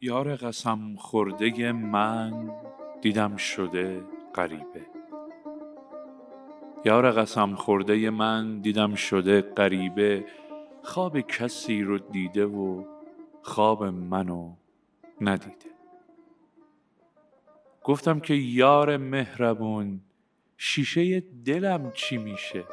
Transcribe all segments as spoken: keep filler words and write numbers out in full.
یار قسم خورده من دیدم شده غریبه، یار قسم خورده من دیدم شده غریبه، خواب کسی رو دیده و خواب منو ندیده. گفتم که یار مهربون شیشه دلم چی میشه؟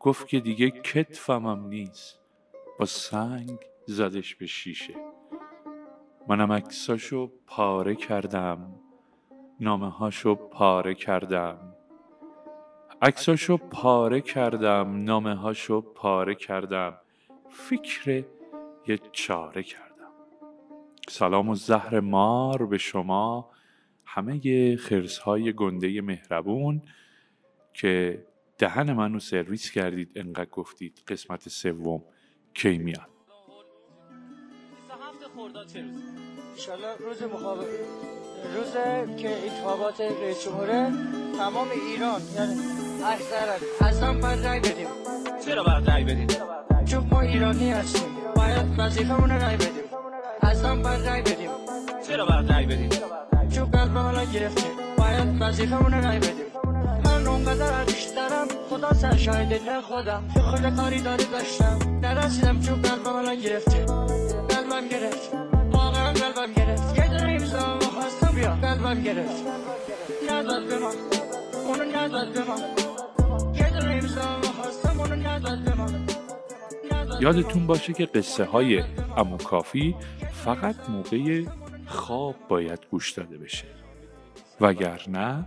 گفت که دیگه کتفمم نیست، با سنگ زدش به شیشه. منم عکساشو پاره کردم، نامه هاشو پاره کردم، عکساشو پاره کردم، نامه هاشو پاره کردم، فکر یه چاره کردم. سلام و زهر مار به شما همه خرس‌های گنده مهربون که دهن منو سرویس کردید، انقدر گفتید قسمت سوم کی میاد. خرداد چه روز؟ انشالله روز مخابره، روزه که انتخابات رئیس جمهوره تمام ایران یعنی اکثر اصلا باید رای بدیم. چرا باید رای بدیم؟ چون ما ایرانی هستیم، باید وظیفمون رو رای بدیم. اصلا باید رای بدیم. چرا باید رای بدیم؟ چون قلب حالا گرفتیم، باید وظیفمون رو رای بدیم. من اونقدر ارزش دارم، خدا سرشاهده، نه خودم چه خود کاری داری داشتم، نرسیدم چون قلب حالا گرفتیم. قلبم گرفت، واقعا قلبم گرفت، یه دونه ایمزا خواستم بیا، قلبم گرفت، نداد به ما، اونو نداد به ما، یه دونه ایمزا خواستم، اونو نداد به ما. یادتون باشه که قصه های عمو کافی فقط موقع خواب باید گوش داده بشه، وگرنه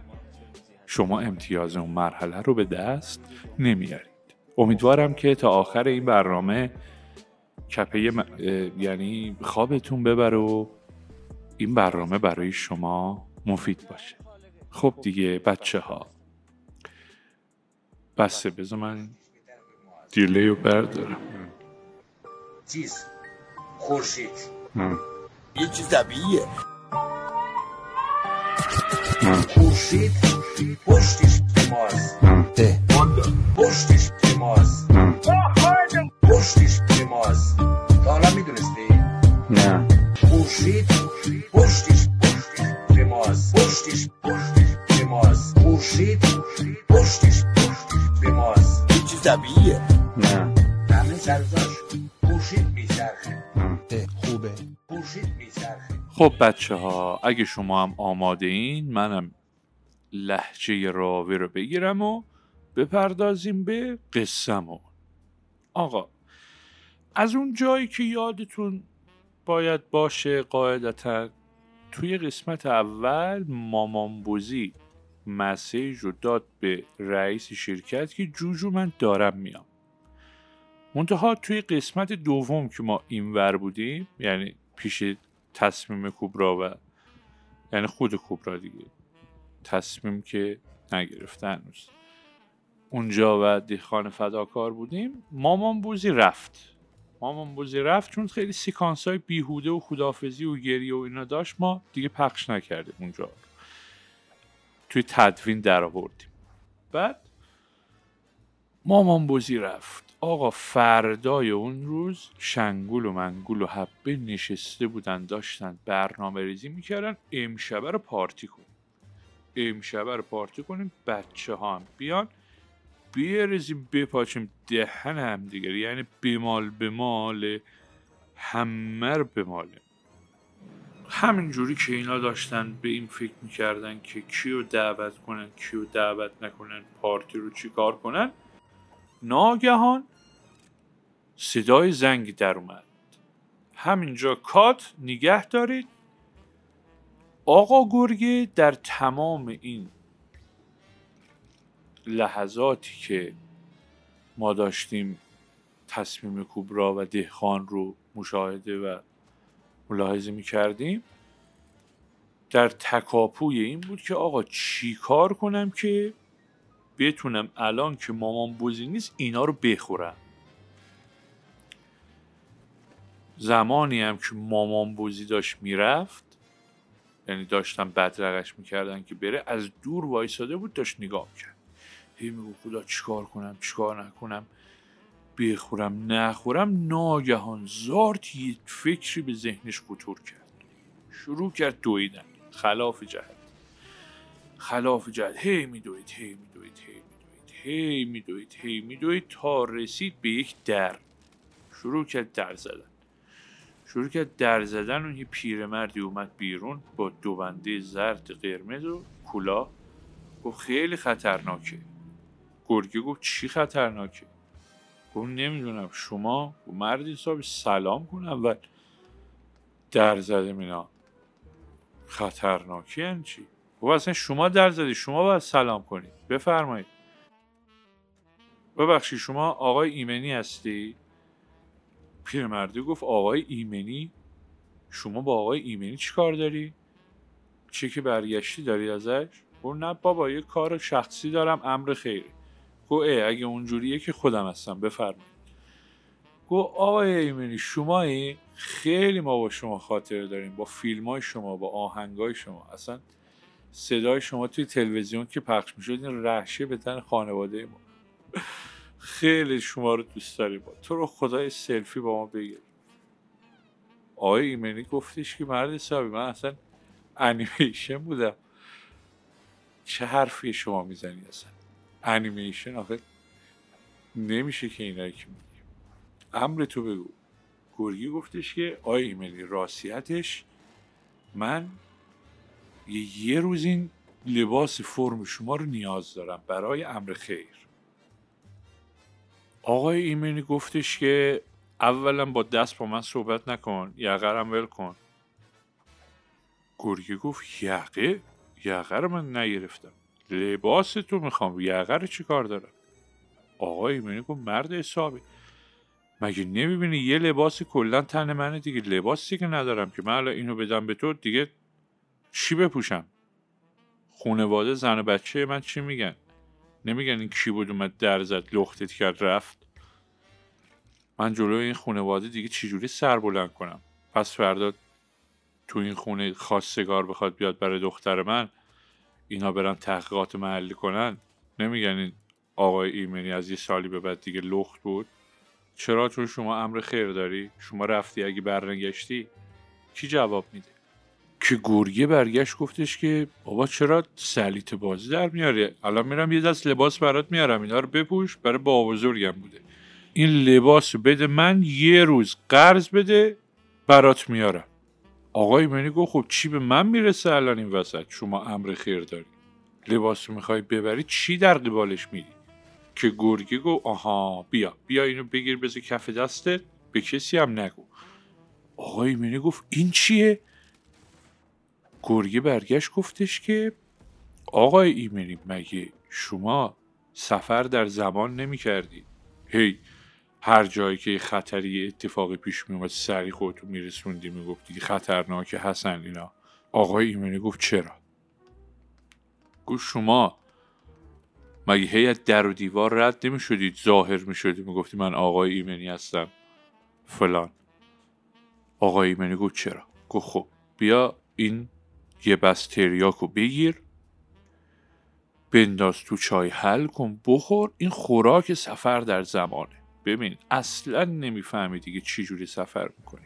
شما امتیاز اون مرحله رو به دست نمیارید. امیدوارم که تا آخر این برنامه کپه م... یعنی خوابتون ببر و این برنامه برای شما مفید باشه. خب دیگه بچه ها بسه، بذار من دیلیو بردارم. چیز خورشید یه چیز طبیعیه، خورشید پشتش ماست، پشتش ماست، پشتش ماست. تا حالا میدونستی؟ نه. خورشید پشتش پشتش ماست، پشتش پشتش ماست، خورشید پشتش پشتش ماست. یه چیز طبیعیه. نه. همه سرزاش خورشید میچرخه. خوبه. خورشید میچرخه. خب بچه ها اگه شما هم آماده این، منم لهجه راوی رو بگیرم و بپردازیم به قصه‌مون. آقا از اون جایی که یادتون باید باشه قاعدتا توی قسمت اول مامانبوزی مسیج رو داد به رئیس شرکت که جوجو من دارم میام. منتها توی قسمت دوم که ما اینور بودیم، یعنی پیش تصمیم کبرا و یعنی خود کبرا دیگه، تصمیم که نگرفتن روز اونجا و دیخان فداکار بودیم، مامانبوزی رفت. مامانبوزی رفت چون خیلی سیکانس های بیهوده و خداحافظی و گریه و اینا داشت، ما دیگه پخش نکردیم، اونجا توی تدوین در آوردیم. بعد مامانبوزی رفت. آقا فردای اون روز شنگول و منگول و حبه نشسته بودن داشتن برنامه ریزی میکردن امشبه رو پارتی کنیم، امشبه رو پارتی کنیم، بچه ها هم بیان بیارزیم بپاچیم دهن هم دیگر، یعنی بمال بمال همه رو بماله. همینجوری که اینا داشتن به این فکر میکردن که کیو دعوت کنن کیو دعوت نکنن، پارتی رو چی کار کنن، ناگهان صدای زنگ در اومد. همینجا کات نگه دارید. آقا گرگه در تمام این لحظاتی که ما داشتیم تصمیم کبرا و دهخان رو مشاهده و ملاحظه می کردیم، در تکاپوی این بود که آقا چی کار کنم که بتونم الان که مامان بزرگ نیست اینا رو بخورم. زمانی هم که مامان بزی داشت میرفت، یعنی داشتم بدرقش میکردن که بره، از دور وایساده بود داشت نگاه میکرد، هی میگو خدا چیکار کنم چیکار نکنم، بخورم نخورم. ناگهان زارت یه فکری به ذهنش خطور کرد، شروع کرد دویدن خلاف جهت خلاف جهت هی میدوید هی میدوید هی میدوید هی میدوید هی میدوید تا رسید به یک در، شروع کرد در زدن شروع کرد در زدن و یه پیرمردی اومد بیرون با دوبنده زرد قرمز و کلاه و خیلی خطرناکه. گرگه گفت چی خطرناکه؟ گفت نمیدونم شما مردی صاحب سلام کنم و در زدم اینا خطرناکه هم چی؟ گفت اصلا شما در زدی، شما باید سلام کنید، بفرمایید. ببخشید شما آقای ایمنی هستی؟ پیرمرده گفت آقای ایمنی؟ شما با آقای ایمنی چی کار داری؟ چه که برگشتی داری ازش؟ گفت نه بابا یه کار شخصی دارم، امر خیره. گفت ای اگه اونجوریه که خودم هستم، بفرمایید. گفت آقای ایمنی شما ای؟ خیلی ما با شما خاطره داریم، با فیلمای شما، با آهنگای شما، اصلا صدای شما توی تلویزیون که پخش میشد این رعشه به تن خانواده ما. خیلی شما رو دوست داریم، با تو رو خدای سلفی با ما بگیر. آقای ایمنی گفتش که مرد صاحبی من اصلا انیمیشن بودم. چه حرفی شما میزنی اصلا؟ انیمیشن آخه نمیشه که اینایی که میگیم، امر تو بگو. گرگی گفتش که آقای ایمنی راستیتش من یه, یه روز این لباس فرم شما رو نیاز دارم برای امر خیر. آقای ایمنی گفتش که اولا با دست با من صحبت نکن، یقه رو ول کن. گرگه گفت یقه؟ یقه رو من نگرفتم، لباس تو میخوام، یقه رو چی کار دارم؟ آقای ایمنی گفت مرد حسابی مگه نمیبینی یه لباس کلن تن منه دیگه، لباس دیگه ندارم که، من الان اینو بدم به تو دیگه چی بپوشم؟ خانواده زن و بچه من چی میگن؟ نمیگن این کی بود اومد در زد لختت کرد رفت؟ من جلوی این خانواده دیگه چجوری سر بلند کنم؟ پس فردا تو این خونه خواستگار بخواد بیاد برای دختر من، اینا برن تحقیقات محلی کنن، نمیگن این آقای ایمنی از یه سالی به بعد دیگه لخت بود؟ چرا؟ چون شما امر خیر داری؟ شما رفتی اگه برنگشتی کی جواب میده؟ که گرگه برگشت گفتش که بابا چرا سلیت بازی در میاری؟ الان میرم یه دست لباس برات میارم، اینا رو بپوش، برای بابابزرگم بوده، این لباس بده من یه روز قرض بده برات میارم. آقای ایمنی گفت خب چی به من میرسه الان این وسط؟ شما امر خیر داری، لباس میخوای ببری چی در قبالش میدی؟ که گرگه گفت آها بیا بیا اینو بگیر بذار کف دستت، به کسی هم نگو. آقای ایمنی گفت این چیه؟ گرگه برگشت گفتش که آقای ایمنی مگه شما سفر در زمان نمی کردید؟ هی هر جایی که خطری اتفاق پیش می اومد سری خودتو می رسوندی می گفتی خطرناکه حسن اینا. آقای ایمنی گفت چرا؟ گفت شما مگه هی از در و دیوار رد نمی شدید، ظاهر می شدی می گفتی من آقای ایمنی هستم فلان؟ آقای ایمنی گفت چرا؟ گفت خب بیا این یه بست تریاکو بگیر بنداز تو چای حل کن بخور، این خوراک سفر در زمانه. ببین اصلا نمیفهمی دیگه چی جوری سفر میکنی،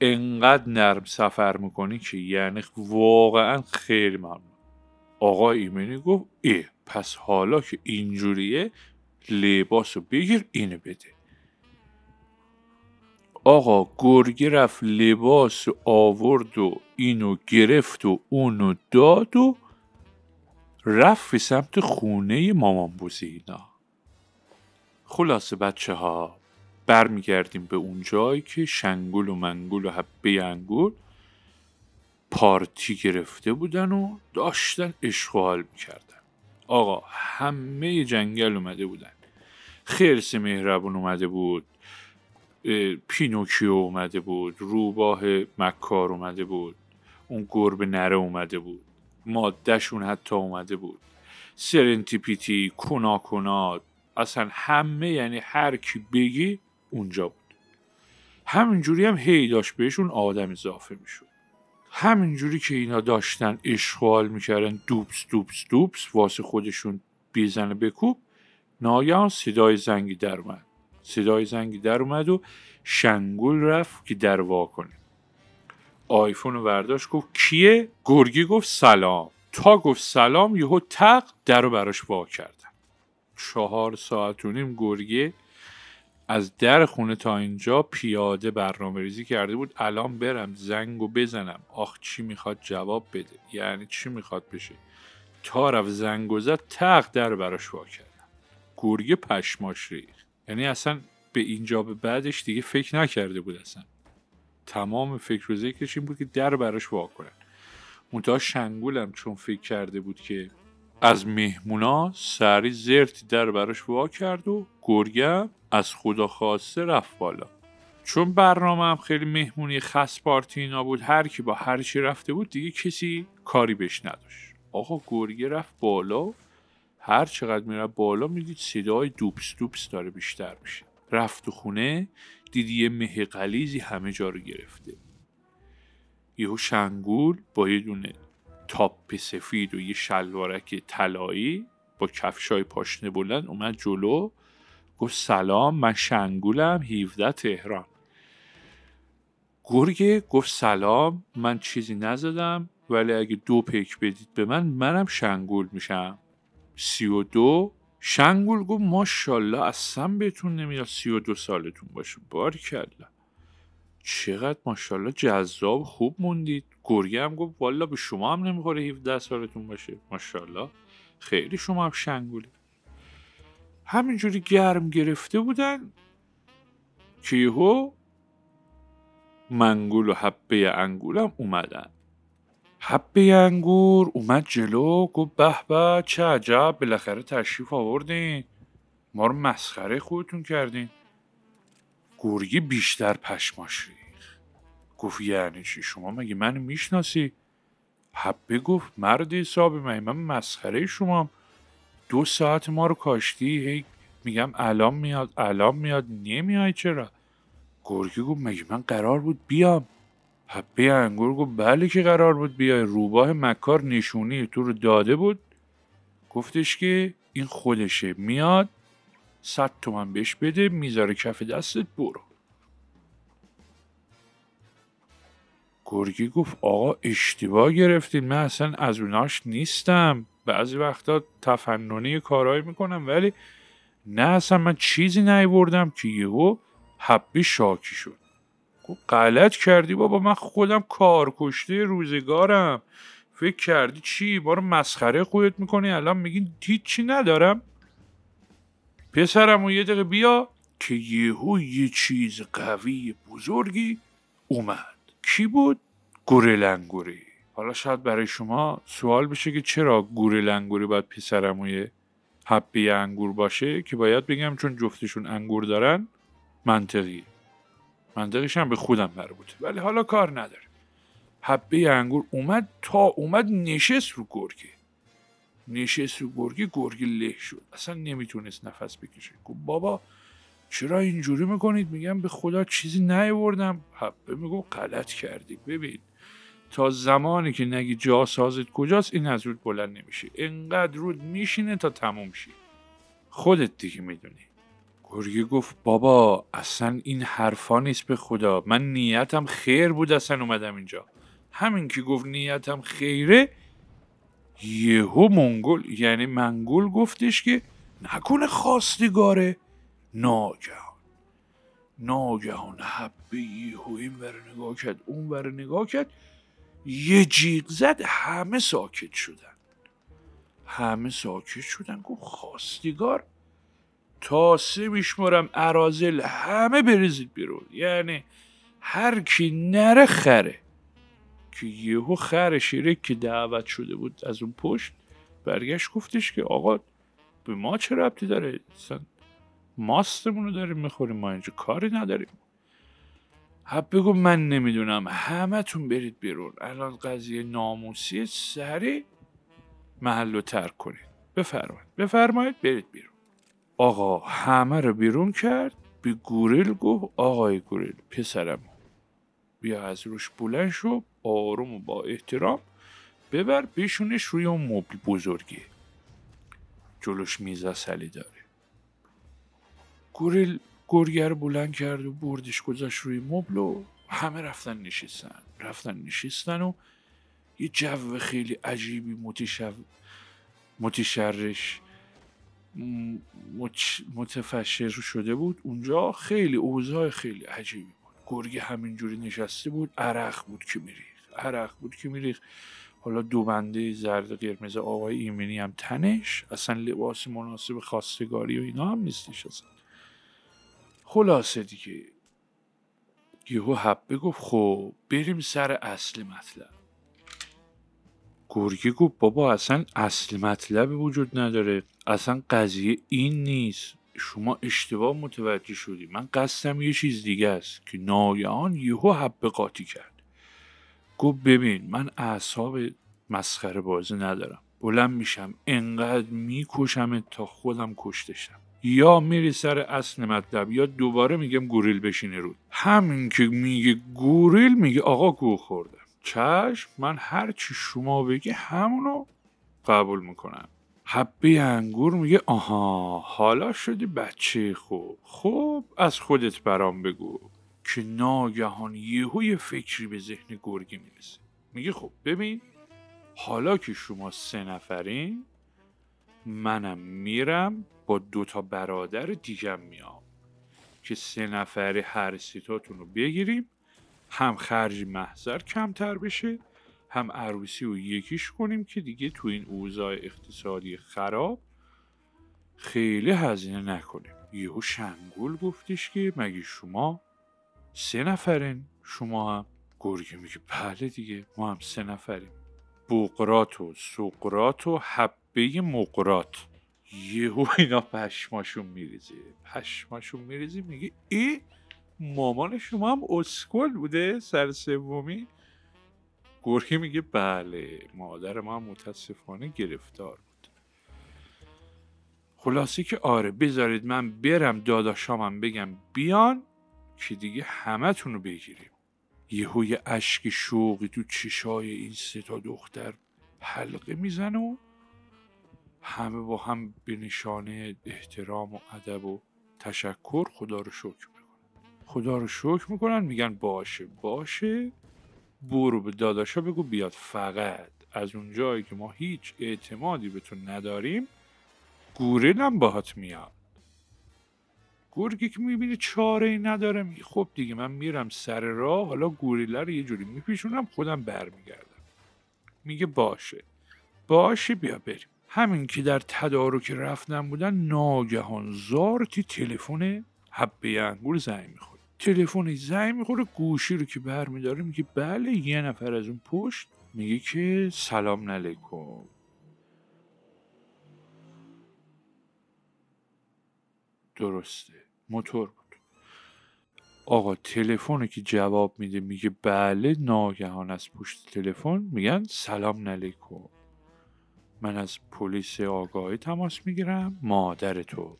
انقدر نرم سفر میکنی که یعنی واقعا خیلی ممنون. آقای ایمنی گفت ای پس حالا که اینجوریه لباسو بگیر اینو بده. آقا گرگه رفت لباس آورد و اینو گرفت و اونو داد و رفت به سمت خونه مامان بوزینا. خلاصه بچه ها برمیگردیم به اون جایی که شنگول و منگول و حبه انگول پارتی گرفته بودن و داشتن اشغال میکردن. آقا همه جنگل اومده بودن، خرس مهربون اومده بود، پینوکیو اومده بود، روباه مکار اومده بود، اون گربه نره اومده بود، مادهشون حتی اومده بود، سرنتیپیتی، کناکونا، اصلا همه، یعنی هر کی بگی اونجا بود. همینجوری هم هی داشت بهشون آدم اضافه میشد. همینجوری که اینا داشتن اشغال میکردن، دوبس دوبس دوبس واسه خودشون بیزن بکوب، ناگهان صدای زنگی در اومد. صدای زنگی در اومد و شنگول رفت که در وا کنه. آیفون رو برداشت، گفت کیه؟ گرگی گفت سلام. تا گفت سلام یهو تق درو براش وا کردن. چهار ساعت و نیم گرگی از در خونه تا اینجا پیاده برنامه ریزی کرده بود الان برم زنگو بزنم، آخ چی میخواد جواب بده، یعنی چی میخواد بشه. تا رفت زنگو زد، تق در براش وا کردن. گرگی پشماش ریخت، یعنی اصلا به اینجا به بعدش دیگه فکر نکرده بود، اصلا تمام فکر و ذکرش این بود که در براش وا کنن. منتها شنگولم چون فکر کرده بود که از مهمونا، سری زرت در براش وا کرد و گرگم از خدا خواسته رفت بالا. چون برنامه هم خیلی مهمونی خاص پارتی اینا بود، هر کی با هر چی رفته بود دیگه کسی کاری بهش نداشت. آقا گرگه رفت بالا، هر چقدر میره بالا میدید صدای دوپس دوپس داره بیشتر میشه. رفت خونه، دیدی یه مه غلیظی همه جا رو گرفته. یهو شنگول با یه دونه تاپ سفید و یه شلوارک طلایی با کفشای پاشنه بلند اومد جلو، گفت سلام من شنگولم هفده تهران. گرگه گفت سلام من چیزی نزدم ولی اگه دو پیک بدید به من منم شنگول میشم. سی و دو. شنگول گفت ماشالله اصلا بهتون نمیاد سی و دو سالتون باشه، بارکالله چقدر ماشالله جذاب خوب موندید. گرگه هم گفت والا به شما هم نمیخوره هفده سالتون باشه، ماشالله خیلی شما هم شنگولی. همینجوری گرم گرفته بودن که یهو منگول و حبه انگولم اومدن. حبه انگور اومد جلو، گفت به به چه عجب بالاخره تشریف آوردین، ما رو مسخره خودتون کردین. گرگی بیشتر پشماش ریخت، گفت یعنی چی؟ شما مگه منو میشناسی؟ حبه گفت مرد حسابی من من مسخره شمام، دو ساعت ما رو کاشتی، هی میگم الان میاد الان میاد نمیای چرا؟ گرگی گفت مگه من قرار بود بیام؟ حبه انگور گفت بله که قرار بود بیای، روباه مکار نشونی تو رو داده بود، گفتش که این خودشه میاد صد تومن بهش بده میذاره کف دستت برو. گرگی گفت آقا اشتباه گرفتین، من اصلا از اوناش نیستم، بعضی وقتا تفننی کارهایی میکنم ولی نه اصلا من چیزی نیاوردم. که یهو حبه شاکی شد، گفت غلط کردی بابا، من خودم کارکشته روزگارم، فکر کردی چی؟ بارو مسخره خودت میکنی الان میگی هیچی ندارم؟ پسرمو یه دقیقه بیا. که یهو یه چیز قوی بزرگی اومد. کی بود؟ گوره لنگوری. حالا شاید برای شما سوال بشه که چرا گوره لنگوری باید پسرموی حبه انگور باشه، که باید بگم چون جفتشون انگور دارن منطقی، منطقیش هم به خودم مربوطه، ولی حالا کار نداره. حبه انگور اومد، تا اومد نشست رو گرگه، نشست رو گرگه، گرگه له شد، اصلا نمیتونست نفس بکشه. گفت بابا چرا اینجوری میکنید؟ میگم به خدا چیزی نیاوردم. حبه میگم غلط کردی، ببین تا زمانی که نگی جا سازت کجاست این از رود بلند نمیشه، اینقدر رود میشینه تا تموم شی، خودت دیگه میدونی. گرگه گفت بابا اصلا این حرفا نیست، به خدا من نیتم خیر بود اصلا اومدم اینجا. همین که گفت نیتم خیره، یهو منگول، یعنی منگول گفتش که نکنه خواستگاره. ناگهان ناگهان حبه یهو این ور نگاه کرد اون ور نگاه کرد، یه جیغ زد، همه ساکت شدن، همه ساکت شدن. گفت خواستگار تا سه میشمرم اراذل همه بریزید بیرون، یعنی هر کی نره خره. که یهو خر شیرک که دعوت شده بود از اون پشت برگشت گفتش که آقا به ما چه ربطی داره، ماستمون رو داریم میخوریم، ما اینجا کاری نداریم. حبه گفت من نمیدونم همه تون برید بیرون، الان قضیه ناموسی، سری محل رو ترک کنید. بفرمایید بفرمایید برید بیرون. آقا همه رو بیرون کرد. به گوریل گفت آقای گوریل پسرم بیا از روش بلند شو، آروم و با احترام ببر بشونش روی اون مبل بزرگی جلوش میز عسلی داره. گوریل گرگه رو بلند کرد و بردش گذاشت روی مبل و همه رفتن نشستن. رفتن نشستن و یه جو خیلی عجیبی متشو... متشرش مت... متفشر شده بود اونجا. خیلی اوضاع خیلی عجیبی بود. گرگه همینجوری نشسته بود، عرق بود که میریخت، عرق بود که میریخت. حالا دو بنده زرد و قرمز آقای ایمنی هم تنش، اصلا لباس مناسب خواستگاری و اینا هم نیستش اصلا. خلاصه دیگه یهو حبه گفت خب بریم سر اصل مطلب. گرگه گفت بابا اصلا اصل مطلب وجود نداره، اصلا قضیه این نیست، شما اشتباه متوجه شدی، من قصدم یه چیز دیگه است. که ناگهان یهو حبه قاطی کرد، گفت ببین من اعصاب مسخره بازی ندارم، بلند میشم انقدر میکشم تا خودم کشتشم، یا میری سر اصل مطلب یا دوباره میگم گوریل بشینه رود. همین که میگه گوریل میگه آقا گو خوردم، چشم من هر چی شما بگی همونو قبول میکنم. حبه انگور میگه آها حالا شدی بچه خوب، خوب از خودت برام بگو. که ناگهان یهو یه فکری به ذهن گرگه میرسه، میگه خب ببین حالا که شما سه نفرین منم میرم با دوتا برادر دیگم میام که سه نفری هر سیتاتون رو بگیریم، هم خرج محضر کمتر بشه، هم عروسی رو یکیش کنیم که دیگه تو این اوضاع اقتصادی خراب خیلی هزینه نکنیم. یهو شنگول گفتش که مگه شما سه نفرین؟ شما هم؟ گرگه میگه بله دیگه ما هم سه نفریم، بقرات و سقرات و حبه مقرات. یهو اینا پشماشون میریزه، پشماشون میریزه میگه ای مامان شما هم اسکل بوده سر سومی؟ گرگه میگه بله مادر ما متاسفانه گرفتار بود. خلاصه که آره بذارید من برم داداشامم بگم بیان که دیگه همه تون رو بگیریم. یهو یه اشک شوقی تو چشای این سه تا دختر حلقه میزن و همه با هم به نشانه احترام و ادب و تشکر خدا رو شکر میکنن. خدا رو شکر میکنن میگن باشه باشه برو به داداشا بگو بیاد، فقط از اون جایی که ما هیچ اعتمادی به تو نداریم گوریل هم باهات میاد. گرگه که میبینه چاره‌ای ندارم خب دیگه من میرم سر راه، حالا گوریله رو یه جوری میپیشونم خودم برمیگردم. میگه باشه باشه بیا بریم. همین که در تدارک رفتن بودن ناگهان زارتی تلفن حبه انگور زنگ میخوره. تلفن زنگ میخوره، گوشی رو که برمیداره میگه بله، یه نفر از اون پشت میگه که سلام علیکم. درسته موتور بود. آقا تلفن که جواب میده میگه بله، ناگهان از پشت تلفن میگن سلام علیکم، من از پلیس آگاهی تماس میگیرم، مادر تو.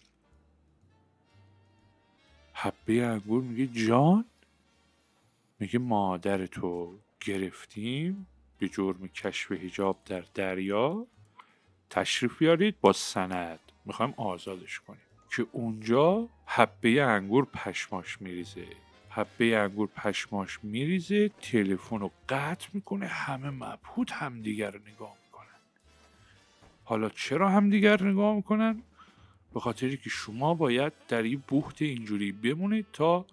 حبه انگور میگه جان؟ میگه مادر تو گرفتیم به جرم کشف حجاب در دریا، تشریف بیارید با سند میخوایم آزادش کنیم. که اونجا حبه انگور پشماش میریزه، حبه انگور پشماش میریزه، تلفن رو قطع میکنه، همه مبهوت همدیگر رو نگاه میکنن. حالا چرا همدیگر نگاه میکنن؟ به خاطری که شما باید در یه بحت اینجوری بمونید تا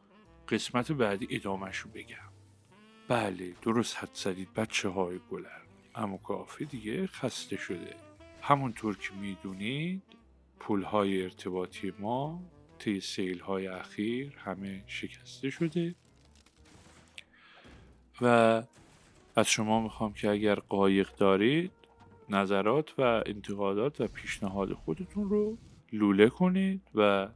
قسمت بعدی ادامهش رو بگم. بله درست حد زدید بچه های گلر، اما کافی دیگه خسته شده. همونطور که میدونید پل‌های ارتباطی ما طی سیل‌های اخیر همه شکسته شده و از شما میخوام که اگر قایق دارید نظرات و انتقادات و پیشنهاد خودتون رو لوله کنید و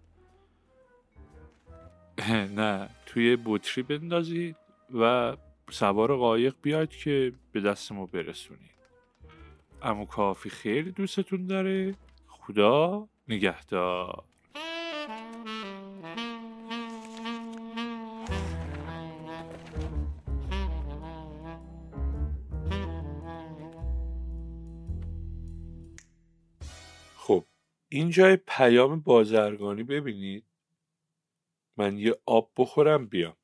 نه توی بطری بندازید و سوار قایق بیاید که به دست ما برسونید. اما کافی خیلی دوستتون داره، خدا نگهدار. خب این جای پیام بازرگانی ببینید. من یه آب بخورم بیام.